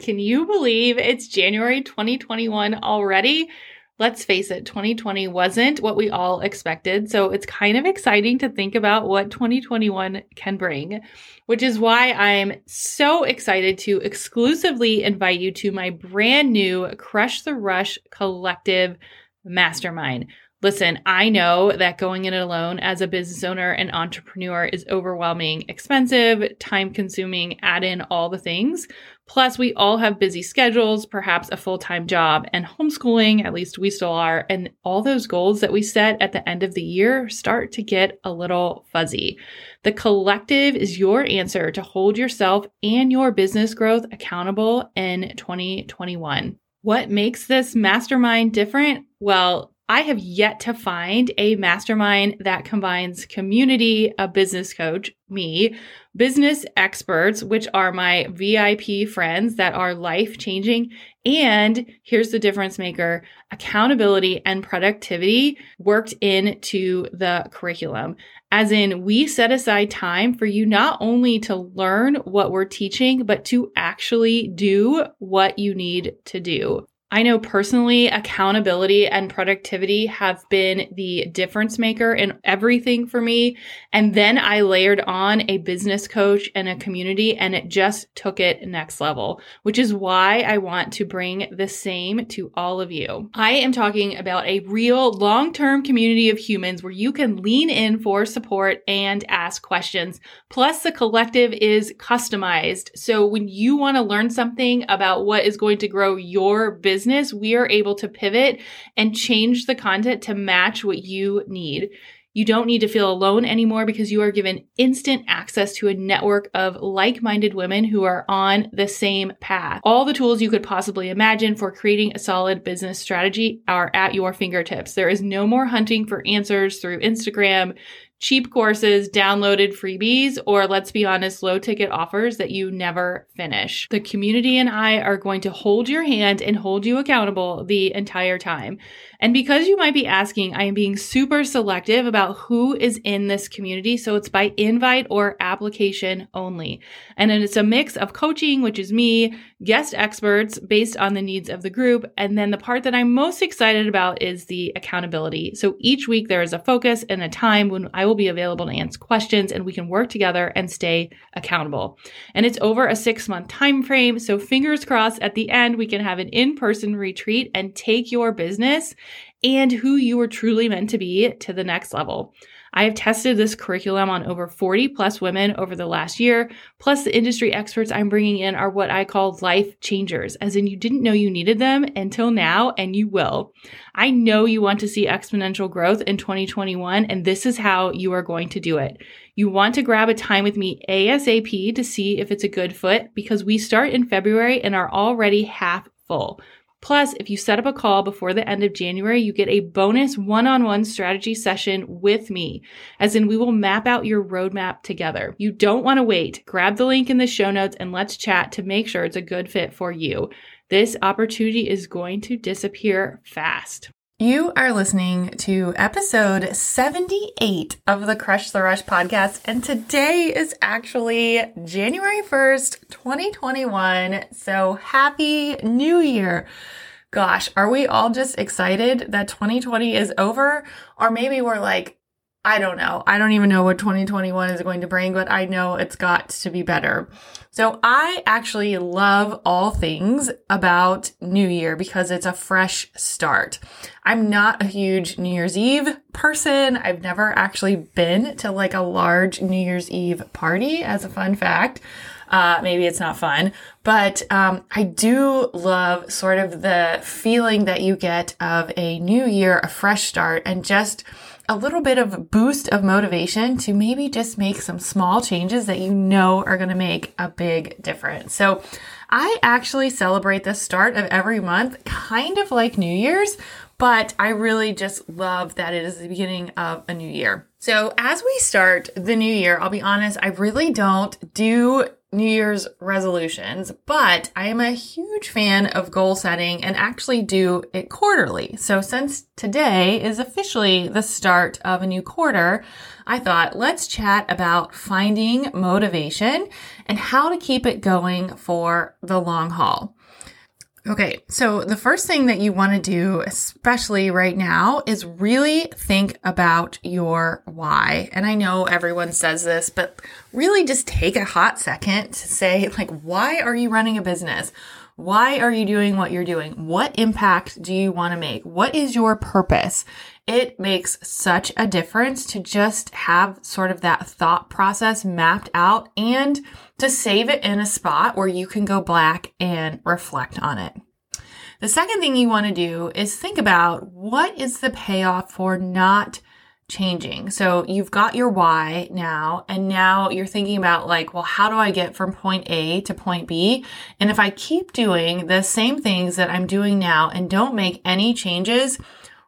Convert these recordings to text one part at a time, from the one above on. Can you believe it's January 2021 already? Let's face it, 2020 wasn't what we all expected, so it's kind of exciting to think about what 2021 can bring, which is why I'm so excited to exclusively invite you to my brand new Crush the Rush Collective Mastermind. Listen, I know that going it alone as a business owner and entrepreneur is overwhelming, expensive, time-consuming, add in all the things. Plus, we all have busy schedules, perhaps a full-time job and homeschooling, at least we still are, and all those goals that we set at the end of the year start to get a little fuzzy. The collective is your answer to hold yourself and your business growth accountable in 2021. What makes this mastermind different? Well, I have yet to find a mastermind that combines community, a business coach, me, business experts, which are my VIP friends that are life-changing, and here's the difference maker, accountability and productivity worked into the curriculum. As in, we set aside time for you not only to learn what we're teaching, but to actually do what you need to do. I know personally, accountability and productivity have been the difference maker in everything for me. And then I layered on a business coach and a community, and it just took it next level, which is why I want to bring the same to all of you. I am talking about a real long-term community of humans where you can lean in for support and ask questions. Plus, the collective is customized. So when you want to learn something about what is going to grow your business, we are able to pivot and change the content to match what you need. You don't need to feel alone anymore because you are given instant access to a network of like-minded women who are on the same path. All the tools you could possibly imagine for creating a solid business strategy are at your fingertips. There is no more hunting for answers through Instagram, cheap courses, downloaded freebies, or let's be honest, low ticket offers that you never finish. The community and I are going to hold your hand and hold you accountable the entire time. And because you might be asking, I am being super selective about who is in this community. So it's by invite or application only. And then it's a mix of coaching, which is me, guest experts based on the needs of the group. And then the part that I'm most excited about is the accountability. So each week there is a focus and a time when I will be available to answer questions and we can work together and stay accountable. And it's over a 6-month time frame. So fingers crossed at the end, we can have an in-person retreat and take your business and who you were truly meant to be to the next level. I have tested this curriculum on over 40 plus women over the last year. Plus, the industry experts I'm bringing in are what I call life changers, as in you didn't know you needed them until now, and you will. I know you want to see exponential growth in 2021, and this is how you are going to do it. You want to grab a time with me ASAP to see if it's a good fit because we start in February and are already half full. Plus, if you set up a call before the end of January, you get a bonus one-on-one strategy session with me, as in we will map out your roadmap together. You don't want to wait. Grab the link in the show notes and let's chat to make sure it's a good fit for you. This opportunity is going to disappear fast. You are listening to episode 78 of the Crush the Rush podcast, and today is actually January 1st, 2021, so happy new year. Gosh, are we all just excited that 2020 is over? Or maybe we're like, I don't know. I don't even know what 2021 is going to bring, but I know it's got to be better. So I actually love all things about New Year because it's a fresh start. I'm not a huge New Year's Eve person. I've never actually been to like a large New Year's Eve party, as a fun fact. Maybe it's not fun, but I do love sort of the feeling that you get of a new year, a fresh start, and just a little bit of a boost of motivation to maybe just make some small changes that you know are going to make a big difference. So I actually celebrate the start of every month, kind of like New Year's, but I really just love that it is the beginning of a new year. So as we start the new year, I'll be honest, I really don't do New Year's resolutions, but I am a huge fan of goal setting and actually do it quarterly. So since today is officially the start of a new quarter, I thought let's chat about finding motivation and how to keep it going for the long haul. Okay, so the first thing that you want to do, especially right now, is really think about your why. And I know everyone says this, but really just take a hot second to say, like, why are you running a business? Why are you doing what you're doing? What impact do you want to make? What is your purpose? It makes such a difference to just have sort of that thought process mapped out and to save it in a spot where you can go back and reflect on it. The second thing you want to do is think about what is the payoff for not changing. So you've got your why now, and now you're thinking about like, well, how do I get from point A to point B? And if I keep doing the same things that I'm doing now and don't make any changes,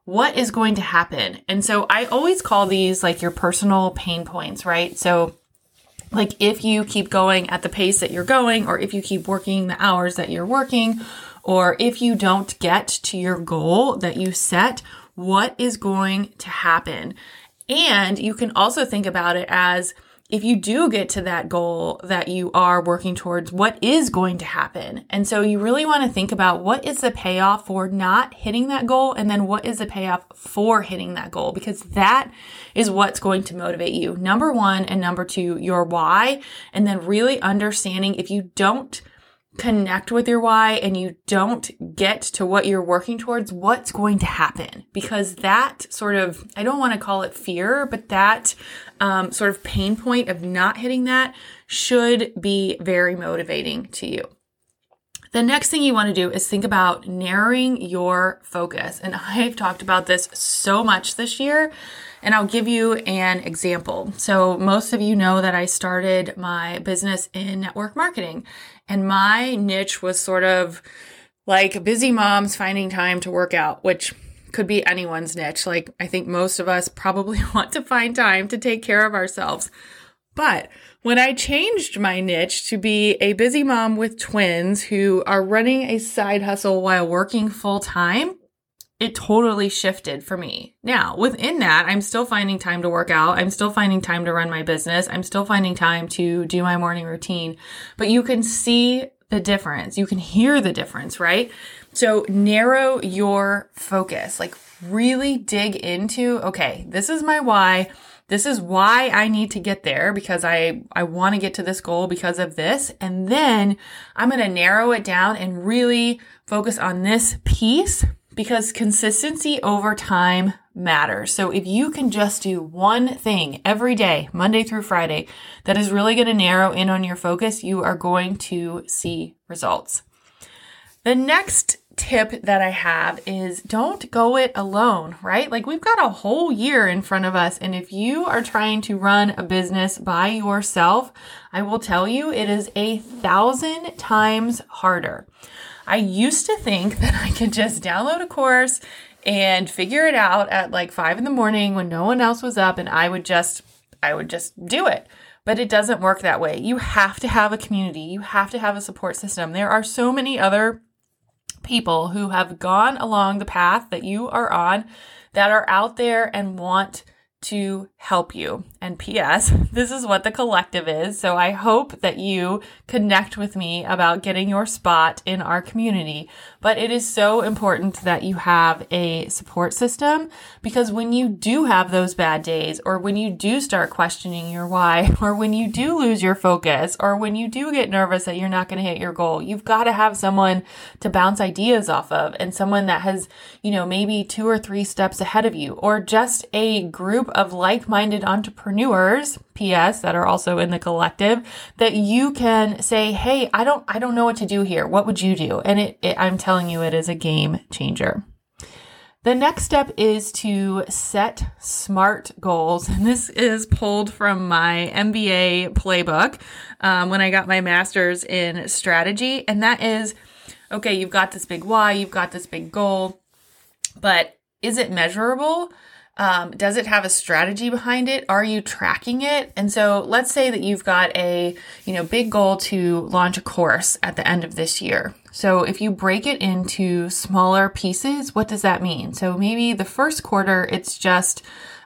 what is going to happen? And so I always call these like your personal pain points, right? So like if you keep going at the pace that you're going, or if you keep working the hours that you're working, or if you don't get to your goal that you set, what is going to happen? And you can also think about it as if you do get to that goal that you are working towards, what is going to happen? And so you really want to think about what is the payoff for not hitting that goal, and then what is the payoff for hitting that goal? Because that is what's going to motivate you. Number one and number two, your why, and then really understanding if you don't connect with your why and you don't get to what you're working towards, what's going to happen? Because that sort of, I don't want to call it fear, but that sort of pain point of not hitting that should be very motivating to you. The next thing you want to do is think about narrowing your focus. And I've talked about this so much this year, and I'll give you an example. So most of you know that I started my business in network marketing, and my niche was sort of like busy moms finding time to work out, which could be anyone's niche. Like I think most of us probably want to find time to take care of ourselves. But when I changed my niche to be a busy mom with twins who are running a side hustle while working full time, it totally shifted for me. Now, within that, I'm still finding time to work out. I'm still finding time to run my business. I'm still finding time to do my morning routine. But you can see the difference. You can hear the difference, right? So narrow your focus. Like really dig into, okay, this is my why. This is why I need to get there, because I want to get to this goal because of this. And then I'm going to narrow it down and really focus on this piece, because consistency over time matters. So if you can just do one thing every day, Monday through Friday, that is really going to narrow in on your focus, you are going to see results. The next tip that I have is don't go it alone, right? Like we've got a whole year in front of us. And if you are trying to run a business by yourself, I will tell you it is 1,000 times harder. I used to think that I could just download a course and figure it out at like 5 a.m. when no one else was up, and I would just do it. But it doesn't work that way. You have to have a community. You have to have a support system. There are so many other people who have gone along the path that you are on that are out there and want to help you. And P.S., this is what the collective is. So I hope that you connect with me about getting your spot in our community. But it is so important that you have a support system, because when you do have those bad days, or when you do start questioning your why, or when you do lose your focus, or when you do get nervous that you're not going to hit your goal, you've got to have someone to bounce ideas off of, and someone that has, you know, maybe 2 or 3 steps ahead of you, or just a group of like-minded entrepreneurs, P.S., that are also in the collective, that you can say, hey, I don't know what to do here. What would you do? And I'm telling you, it is a game changer. The next step is to set SMART goals. And this is pulled from my MBA playbook when I got my master's in strategy. And that is, okay, you've got this big why, you've got this big goal, but is it measurable? Does it have a strategy behind it? Are you tracking it? And so let's say that you've got a, big goal to launch a course at the end of this year. So if you break it into smaller pieces, what does that mean? So maybe the first quarter, it's just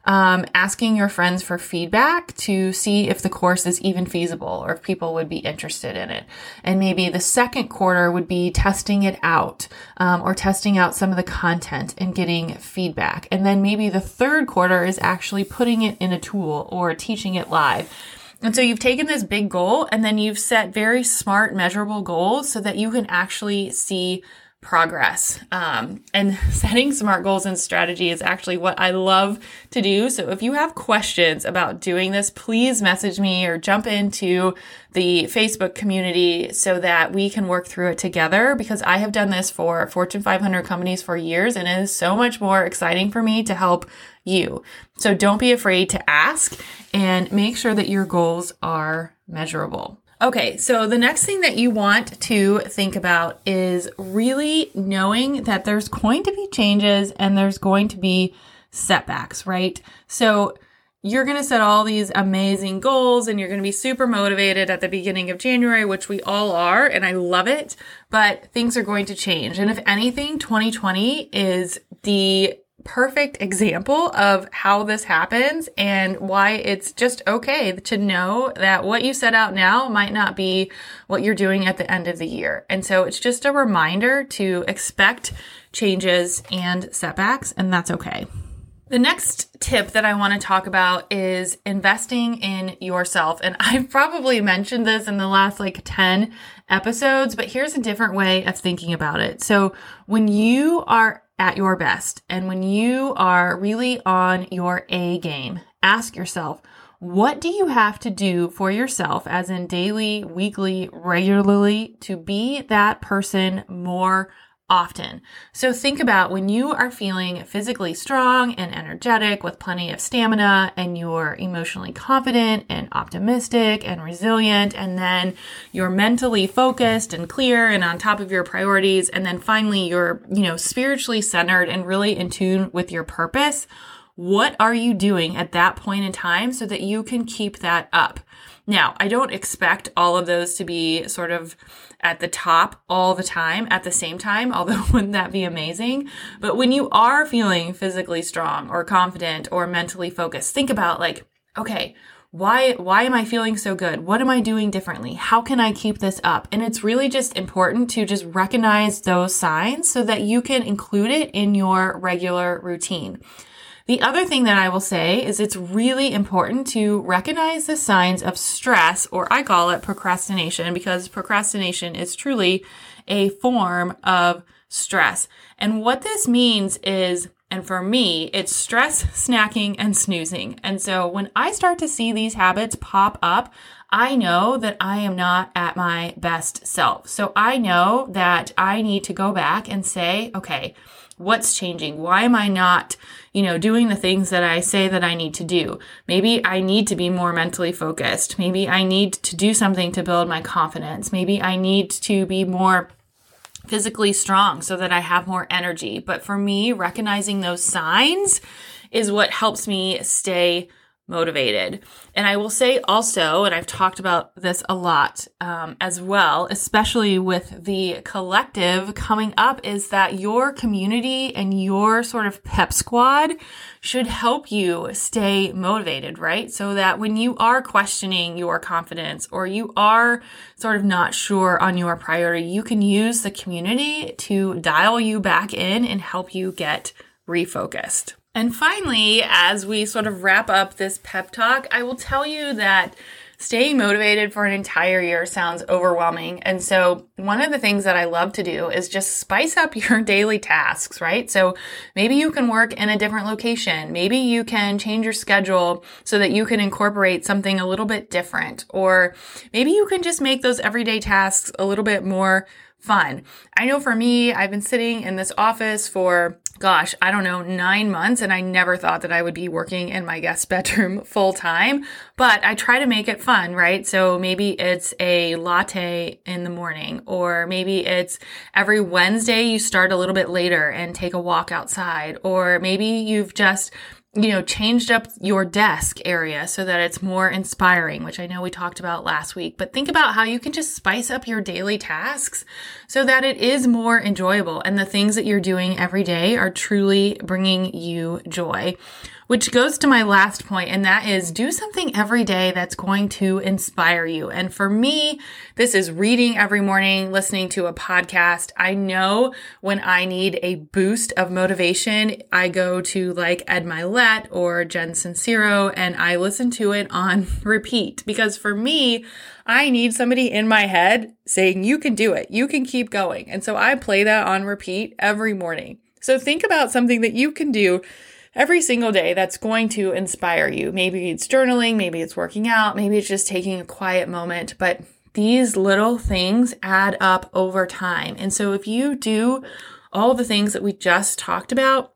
asking your friends for feedback to see if the course is even feasible or if people would be interested in it. And maybe the second quarter would be testing it out, or testing out some of the content and getting feedback. And then maybe the third quarter is actually putting it in a tool or teaching it live. And so you've taken this big goal and then you've set very smart, measurable goals so that you can actually see progress. And setting SMART goals and strategy is actually what I love to do. So if you have questions about doing this, please message me or jump into the Facebook community so that we can work through it together, because I have done this for Fortune 500 companies for years, and it is so much more exciting for me to help you. So don't be afraid to ask, and make sure that your goals are measurable. Okay, so the next thing that you want to think about is really knowing that there's going to be changes and there's going to be setbacks, right? So you're going to set all these amazing goals and you're going to be super motivated at the beginning of January, which we all are, and I love it, but things are going to change. And if anything, 2020 is the perfect example of how this happens and why it's just okay to know that what you set out now might not be what you're doing at the end of the year. And so it's just a reminder to expect changes and setbacks, and that's okay. The next tip that I want to talk about is investing in yourself. And I've probably mentioned this in the last 10 episodes, but here's a different way of thinking about it. So when you are at your best, and when you are really on your A game, ask yourself, what do you have to do for yourself, as in daily, weekly, regularly, to be that person more often? So think about when you are feeling physically strong and energetic with plenty of stamina, and you're emotionally confident and optimistic and resilient, and then you're mentally focused and clear and on top of your priorities, and then finally you're, spiritually centered and really in tune with your purpose. What are you doing at that point in time so that you can keep that up? Now, I don't expect all of those to be sort of at the top all the time at the same time, although wouldn't that be amazing? But when you are feeling physically strong or confident or mentally focused, think about okay, why am I feeling so good? What am I doing differently? How can I keep this up? And it's really just important to just recognize those signs so that you can include it in your regular routine. The other thing that I will say is it's really important to recognize the signs of stress, or I call it procrastination, because procrastination is truly a form of stress. And what this means is, and for me, it's stress, snacking, and snoozing. And so when I start to see these habits pop up, I know that I am not at my best self. So I know that I need to go back and say, okay, what's changing? Why am I not, doing the things that I say that I need to do? Maybe I need to be more mentally focused. Maybe I need to do something to build my confidence. Maybe I need to be more physically strong so that I have more energy. But for me, recognizing those signs is what helps me stay motivated. And I will say also, and I've talked about this a lot as well, especially with the collective coming up, is that your community and your sort of pep squad should help you stay motivated, right? So that when you are questioning your confidence or you are sort of not sure on your priority, you can use the community to dial you back in and help you get refocused. And finally, as we sort of wrap up this pep talk, I will tell you that staying motivated for an entire year sounds overwhelming. And so one of the things that I love to do is just spice up your daily tasks, right? So maybe you can work in a different location. Maybe you can change your schedule so that you can incorporate something a little bit different. Or maybe you can just make those everyday tasks a little bit more fun. I know for me, I've been sitting in this office for 9 months. And I never thought that I would be working in my guest bedroom full time, but I try to make it fun, right? So maybe it's a latte in the morning, or maybe it's every Wednesday you start a little bit later and take a walk outside, or maybe you've just changed up your desk area so that it's more inspiring, which I know we talked about last week, but think about how you can just spice up your daily tasks so that it is more enjoyable and the things that you're doing every day are truly bringing you joy, which goes to my last point, and that is do something every day that's going to inspire you. And for me, this is reading every morning, listening to a podcast. I know when I need a boost of motivation, I go to like Ed Mylett or Jen Sincero, and I listen to it on repeat because for me, I need somebody in my head saying, you can do it, you can keep going. And so I play that on repeat every morning. So think about something that you can do every single day that's going to inspire you. Maybe it's journaling, maybe it's working out, maybe it's just taking a quiet moment, but these little things add up over time. And so if you do all the things that we just talked about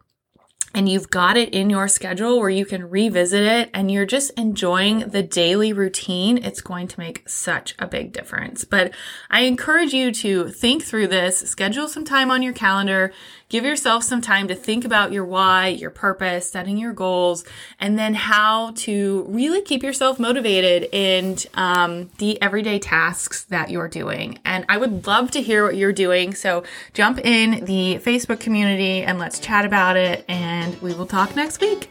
and you've got it in your schedule where you can revisit it and you're just enjoying the daily routine, it's going to make such a big difference. But I encourage you to think through this, schedule some time on your calendar, give yourself some time to think about your why, your purpose, setting your goals, and then how to really keep yourself motivated in the everyday tasks that you're doing. And I would love to hear what you're doing. So jump in the Facebook community and let's chat about it. And we will talk next week.